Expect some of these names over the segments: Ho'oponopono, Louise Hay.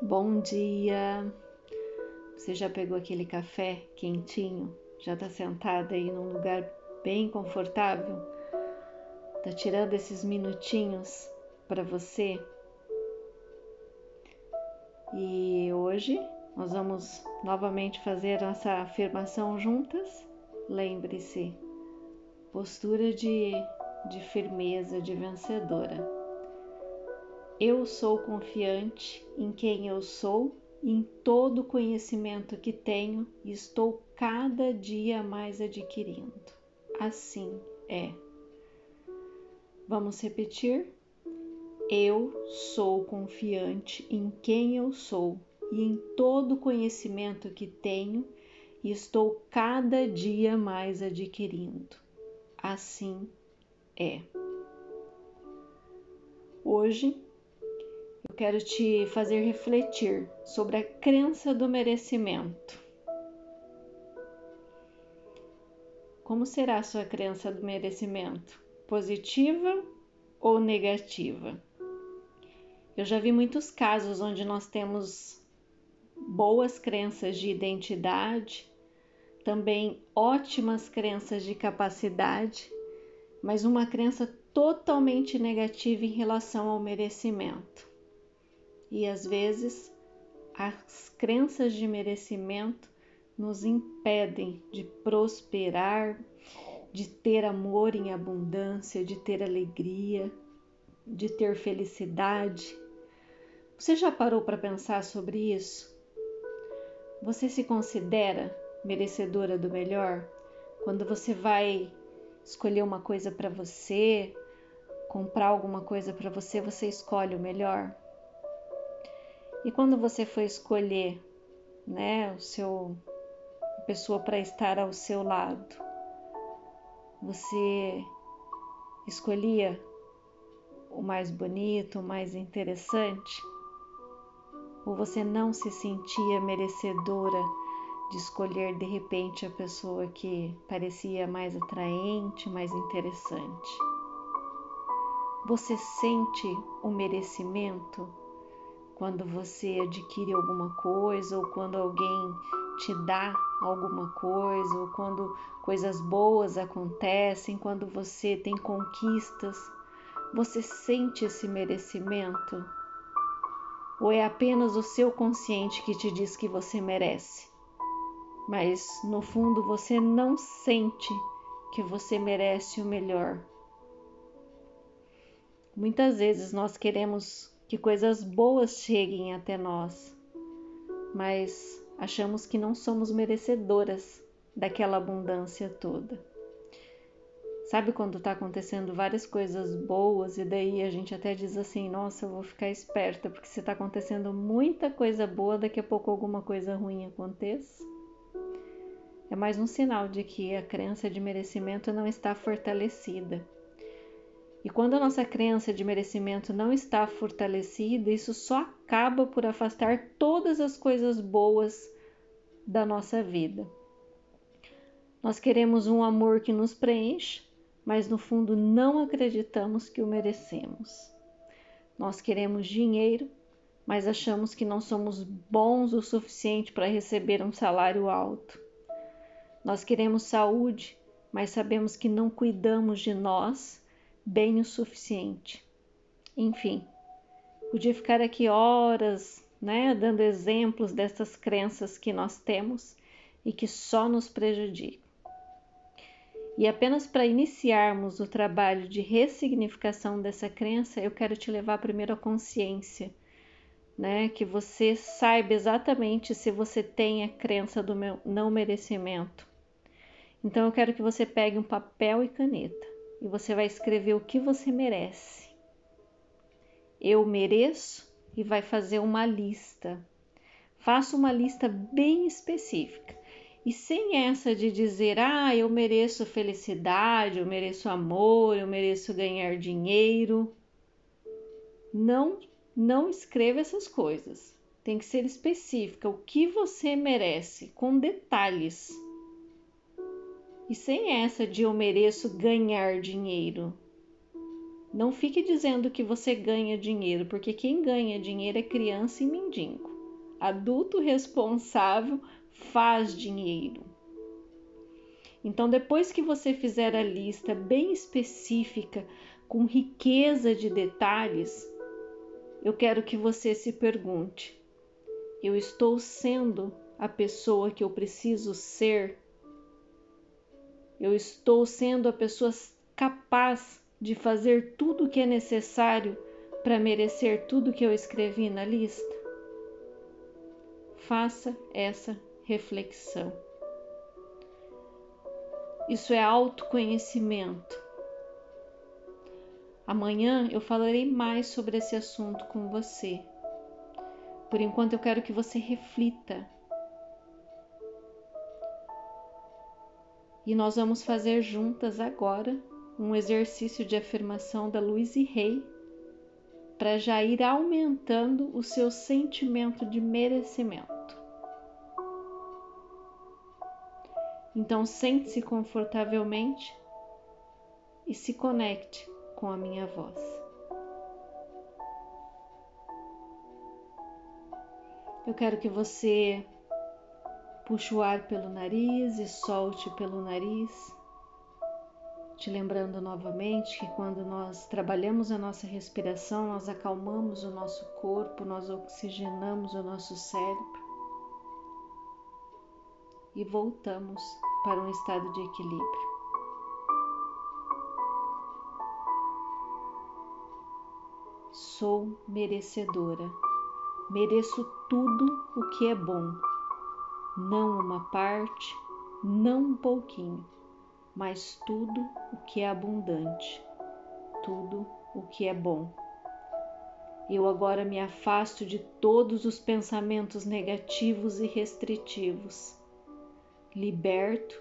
Bom dia! Você já pegou aquele café quentinho? Já tá sentada aí num lugar bem confortável? Tá tirando esses minutinhos para você? E hoje nós vamos novamente fazer nossa afirmação juntas. Lembre-se, postura de firmeza, de vencedora. Eu sou confiante em quem eu sou, em todo o conhecimento que tenho e estou cada dia mais adquirindo. Assim é. Vamos repetir? Eu sou confiante em quem eu sou e em todo o conhecimento que tenho e estou cada dia mais adquirindo. Assim é. Hoje, eu quero te fazer refletir sobre a crença do merecimento. Como será a sua crença do merecimento? Positiva ou negativa? Eu já vi muitos casos onde nós temos boas crenças de identidade, também ótimas crenças de capacidade, mas uma crença totalmente negativa em relação ao merecimento. E às vezes as crenças de merecimento nos impedem de prosperar, de ter amor em abundância, de ter alegria, de ter felicidade. Você já parou para pensar sobre isso? Você se considera merecedora do melhor? Quando você vai escolher uma coisa para você, comprar alguma coisa para você, você escolhe o melhor? E quando você for escolher, a pessoa para estar ao seu lado, você escolhia o mais bonito, o mais interessante? Ou você não se sentia merecedora de escolher de repente a pessoa que parecia mais atraente, mais interessante? Você sente o merecimento quando você adquire alguma coisa, ou quando alguém te dá alguma coisa, ou quando coisas boas acontecem, quando você tem conquistas? Você sente esse merecimento? Ou é apenas o seu consciente que te diz que você merece? Mas no fundo você não sente que você merece o melhor. Muitas vezes nós queremos que coisas boas cheguem até nós, mas achamos que não somos merecedoras daquela abundância toda. Sabe quando está acontecendo várias coisas boas e daí a gente até diz assim, nossa, eu vou ficar esperta, porque se está acontecendo muita coisa boa, daqui a pouco alguma coisa ruim aconteça? É mais um sinal de que a crença de merecimento não está fortalecida. E quando a nossa crença de merecimento não está fortalecida, isso só acaba por afastar todas as coisas boas da nossa vida. Nós queremos um amor que nos preenche, mas no fundo não acreditamos que o merecemos. Nós queremos dinheiro, mas achamos que não somos bons o suficiente para receber um salário alto. Nós queremos saúde, mas sabemos que não cuidamos de nós bem o suficiente. Enfim, podia ficar aqui horas, dando exemplos dessas crenças que nós temos e que só nos prejudicam. E apenas para iniciarmos o trabalho de ressignificação dessa crença, eu quero te levar primeiro à consciência, que você saiba exatamente se você tem a crença do não merecimento. Então eu quero que você pegue um papel e caneta. E você vai escrever o que você merece. Eu mereço, e vai fazer uma lista. Faça uma lista bem específica. E sem essa de dizer, eu mereço felicidade, eu mereço amor, eu mereço ganhar dinheiro. Não escreva essas coisas. Tem que ser específica. O que você merece, com detalhes. E sem essa de eu mereço ganhar dinheiro. Não fique dizendo que você ganha dinheiro, porque quem ganha dinheiro é criança e mendigo. Adulto responsável faz dinheiro. Então, depois que você fizer a lista bem específica, com riqueza de detalhes, eu quero que você se pergunte: eu estou sendo a pessoa que eu preciso ser? Eu estou sendo a pessoa capaz de fazer tudo o que é necessário para merecer tudo que eu escrevi na lista? Faça essa reflexão. Isso é autoconhecimento. Amanhã eu falarei mais sobre esse assunto com você. Por enquanto eu quero que você reflita. E nós vamos fazer juntas agora um exercício de afirmação da Louise Hay para já ir aumentando o seu sentimento de merecimento. Então sente-se confortavelmente e se conecte com a minha voz. Eu quero que você puxe o ar pelo nariz e solte pelo nariz. Te lembrando novamente que quando nós trabalhamos a nossa respiração, nós acalmamos o nosso corpo, nós oxigenamos o nosso cérebro e voltamos para um estado de equilíbrio. Sou merecedora, mereço tudo o que é bom, não uma parte, não um pouquinho, mas tudo o que é abundante, tudo o que é bom. Eu agora me afasto de todos os pensamentos negativos e restritivos, liberto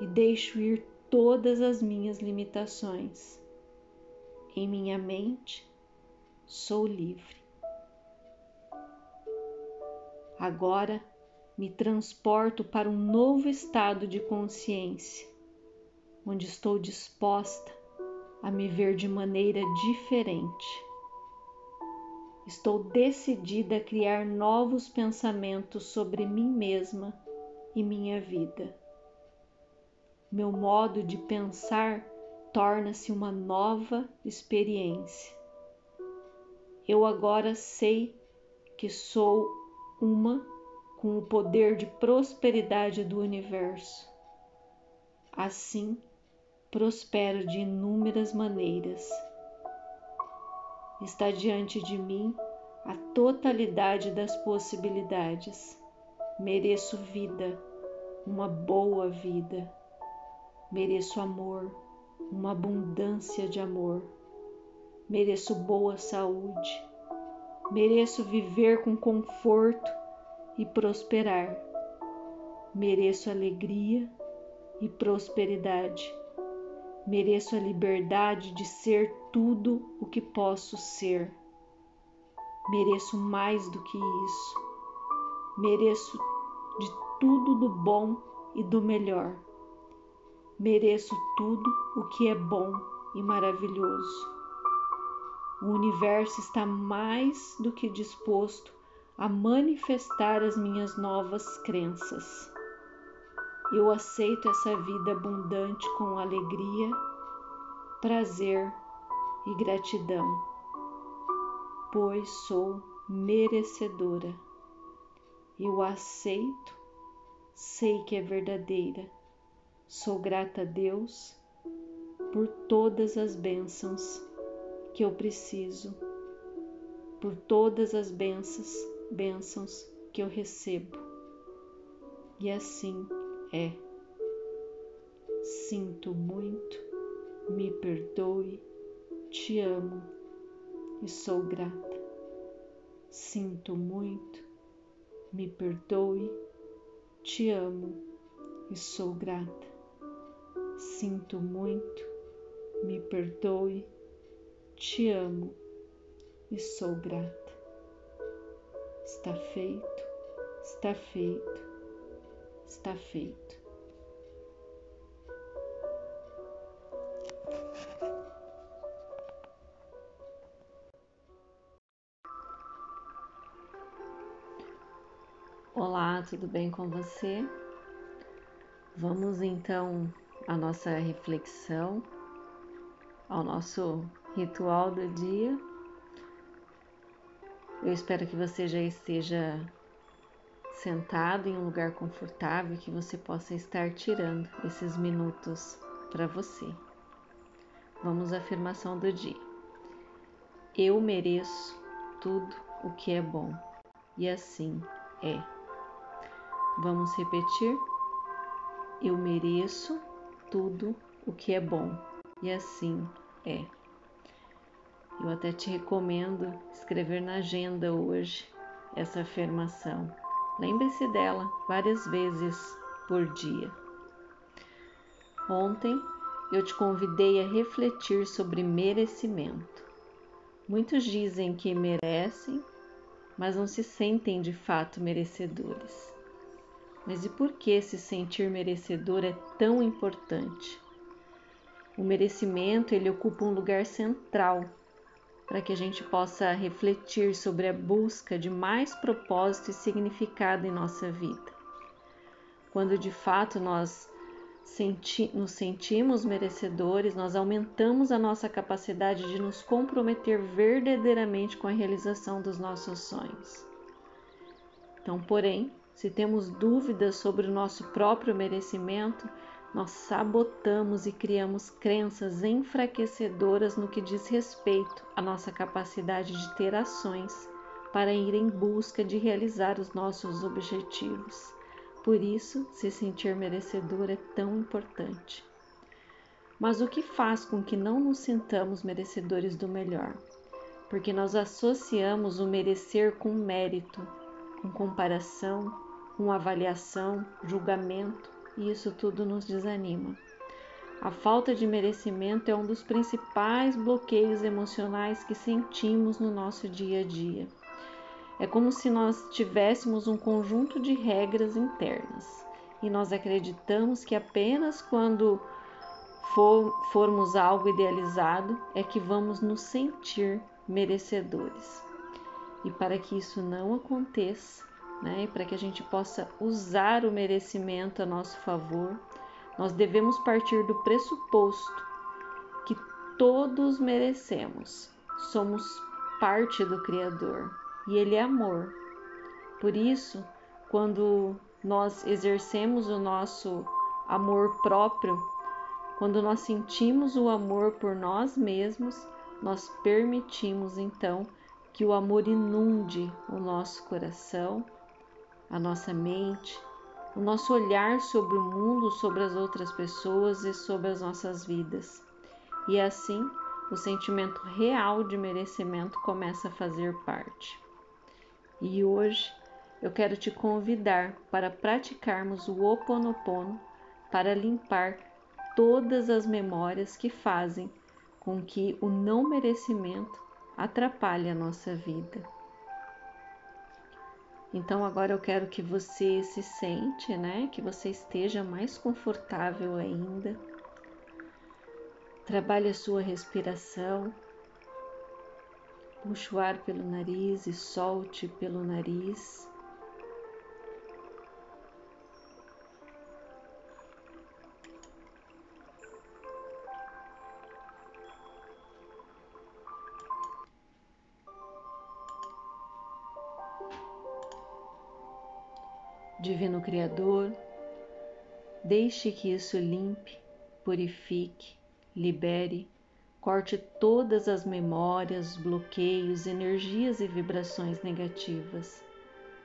e deixo ir todas as minhas limitações. Em minha mente, sou livre. Agora me transporto para um novo estado de consciência, onde estou disposta a me ver de maneira diferente. Estou decidida a criar novos pensamentos sobre mim mesma e minha vida. Meu modo de pensar torna-se uma nova experiência. Eu agora sei que sou uma com o poder de prosperidade do universo. Assim, prospero de inúmeras maneiras. Está diante de mim a totalidade das possibilidades. Mereço vida, uma boa vida. Mereço amor, uma abundância de amor. Mereço boa saúde, mereço viver com conforto e prosperar, mereço alegria e prosperidade, mereço a liberdade de ser tudo o que posso ser, mereço mais do que isso, mereço de tudo do bom e do melhor, mereço tudo o que é bom e maravilhoso. O universo está mais do que disposto a manifestar as minhas novas crenças. Eu aceito essa vida abundante com alegria, prazer e gratidão, pois sou merecedora. Eu a aceito, sei que é verdadeira. Sou grata a Deus por todas as bênçãos que eu preciso, por todas as bênçãos que eu recebo. E assim é. Sinto muito, me perdoe, te amo e sou grata. Sinto muito, me perdoe, te amo e sou grata. Sinto muito, me perdoe, te amo e sou grata. Está feito, está feito, está feito. Olá, tudo bem com você? Vamos então à nossa reflexão, ao nosso ritual do dia. Eu espero que você já esteja sentado em um lugar confortável, que você possa estar tirando esses minutos para você. Vamos à afirmação do dia. Eu mereço tudo o que é bom, e assim é. Vamos repetir? Eu mereço tudo o que é bom, e assim é. Eu até te recomendo escrever na agenda hoje essa afirmação. Lembre-se dela várias vezes por dia. Ontem eu te convidei a refletir sobre merecimento. Muitos dizem que merecem, mas não se sentem de fato merecedores. Mas e por que se sentir merecedor é tão importante? O merecimento, ele ocupa um lugar central para que a gente possa refletir sobre a busca de mais propósito e significado em nossa vida. Quando de fato nós nos sentimos merecedores, nós aumentamos a nossa capacidade de nos comprometer verdadeiramente com a realização dos nossos sonhos. Então, porém, se temos dúvidas sobre o nosso próprio merecimento, nós sabotamos e criamos crenças enfraquecedoras no que diz respeito à nossa capacidade de ter ações para ir em busca de realizar os nossos objetivos. Por isso, se sentir merecedor é tão importante. Mas o que faz com que não nos sintamos merecedores do melhor? Porque nós associamos o merecer com mérito, com comparação, com avaliação, julgamento, e isso tudo nos desanima. A falta de merecimento é um dos principais bloqueios emocionais que sentimos no nosso dia a dia. É como se nós tivéssemos um conjunto de regras internas e nós acreditamos que apenas quando formos algo idealizado é que vamos nos sentir merecedores. E para que isso não aconteça, né, e para que a gente possa usar o merecimento a nosso favor, nós devemos partir do pressuposto que todos merecemos, somos parte do Criador. E ele é amor. Por isso, quando nós exercemos o nosso amor próprio, quando nós sentimos o amor por nós mesmos, nós permitimos então que o amor inunde o nosso coração, a nossa mente, o nosso olhar sobre o mundo, sobre as outras pessoas e sobre as nossas vidas. E assim, o sentimento real de merecimento começa a fazer parte. E hoje eu quero te convidar para praticarmos o Ho'oponopono para limpar todas as memórias que fazem com que o não merecimento atrapalhe a nossa vida. Então agora eu quero que você se sente, que você esteja mais confortável ainda. Trabalhe a sua respiração. Puxe o ar pelo nariz e solte pelo nariz. Divino Criador, deixe que isso limpe, purifique, libere. Corte todas as memórias, bloqueios, energias e vibrações negativas.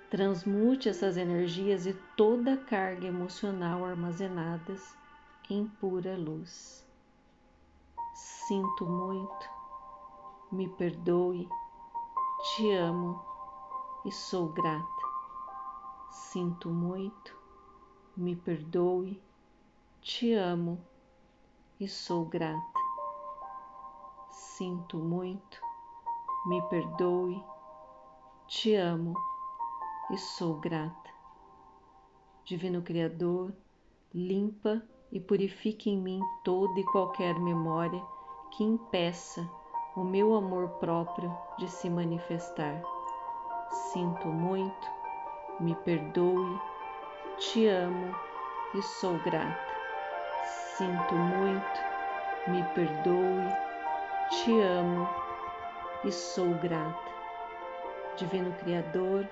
Transmute essas energias e toda a carga emocional armazenadas em pura luz. Sinto muito, me perdoe, te amo e sou grata. Sinto muito, me perdoe, te amo e sou grata. Sinto muito, me perdoe, te amo e sou grata. Divino Criador, limpa e purifica em mim toda e qualquer memória que impeça o meu amor próprio de se manifestar. Sinto muito, me perdoe, te amo e sou grata. Sinto muito, me perdoe, te amo e sou grata. Divino Criador,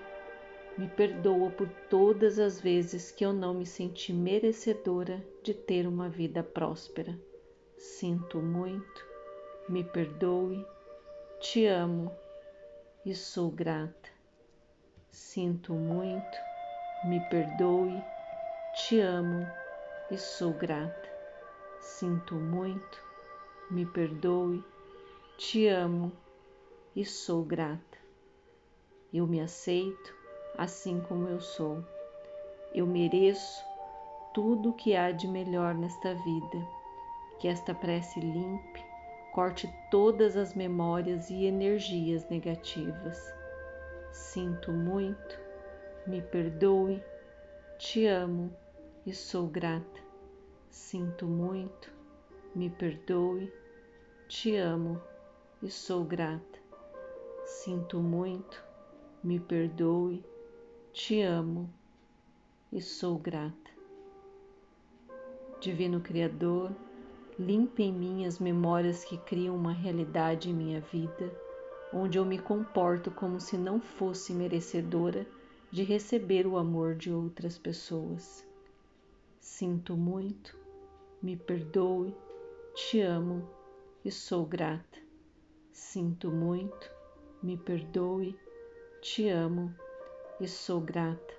me perdoa por todas as vezes que eu não me senti merecedora de ter uma vida próspera. Sinto muito, me perdoe, te amo e sou grata. Sinto muito, me perdoe, te amo e sou grata. Sinto muito, me perdoe, te amo e sou grata. Eu me aceito assim como eu sou. Eu mereço tudo o que há de melhor nesta vida. Que esta prece limpe, corte todas as memórias e energias negativas. Sinto muito, me perdoe, te amo e sou grata. Sinto muito, me perdoe, te amo e sou grata. Sinto muito, me perdoe, te amo e sou grata. Divino Criador, limpe em mim as memórias que criam uma realidade em minha vida, onde eu me comporto como se não fosse merecedora de receber o amor de outras pessoas. Sinto muito, me perdoe, te amo e sou grata. Sinto muito, me perdoe, te amo e sou grata.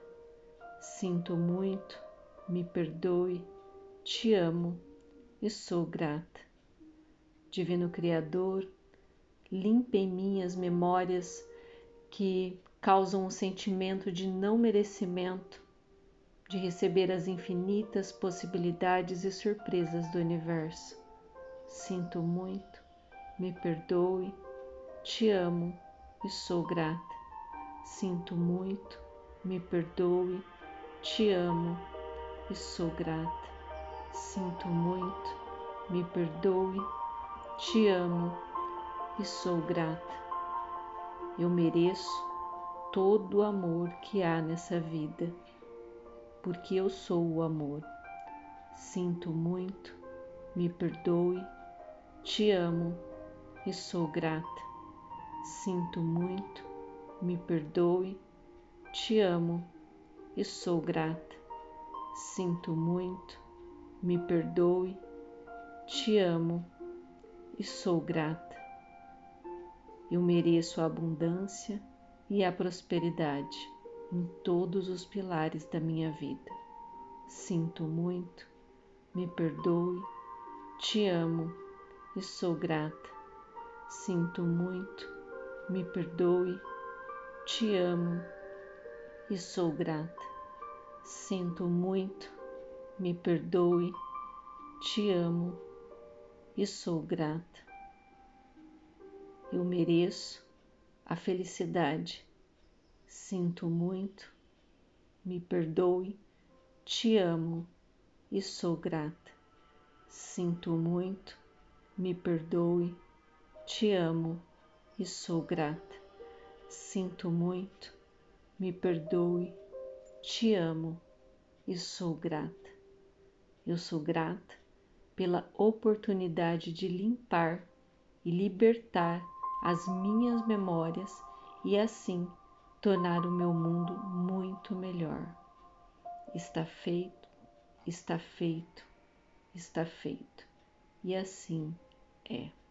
Sinto muito, me perdoe, te amo e sou grata. Divino Criador, limpe em mim as memórias que causam um sentimento de não merecimento, de receber as infinitas possibilidades e surpresas do universo. Sinto muito, me perdoe, te amo e sou grata. Sinto muito, me perdoe, te amo e sou grata. Sinto muito, me perdoe, te amo e sou grata. Eu mereço todo o amor que há nessa vida, porque eu sou o amor. Sinto muito, me perdoe, te amo e sou grata. Sinto muito, me perdoe, te amo e sou grata. Sinto muito, me perdoe, te amo e sou grata. Eu mereço a abundância e a prosperidade em todos os pilares da minha vida. Sinto muito, me perdoe, te amo e sou grata. Sinto muito, me perdoe, te amo e sou grata. Sinto muito, me perdoe, te amo e sou grata. Eu mereço a felicidade. Sinto muito, me perdoe, te amo e sou grata. Sinto muito, me perdoe, te amo e sou grata. Sinto muito, me perdoe, te amo e sou grata. Eu sou grata pela oportunidade de limpar e libertar as minhas memórias e assim tornar o meu mundo muito melhor. Está feito, está feito, está feito. E assim é.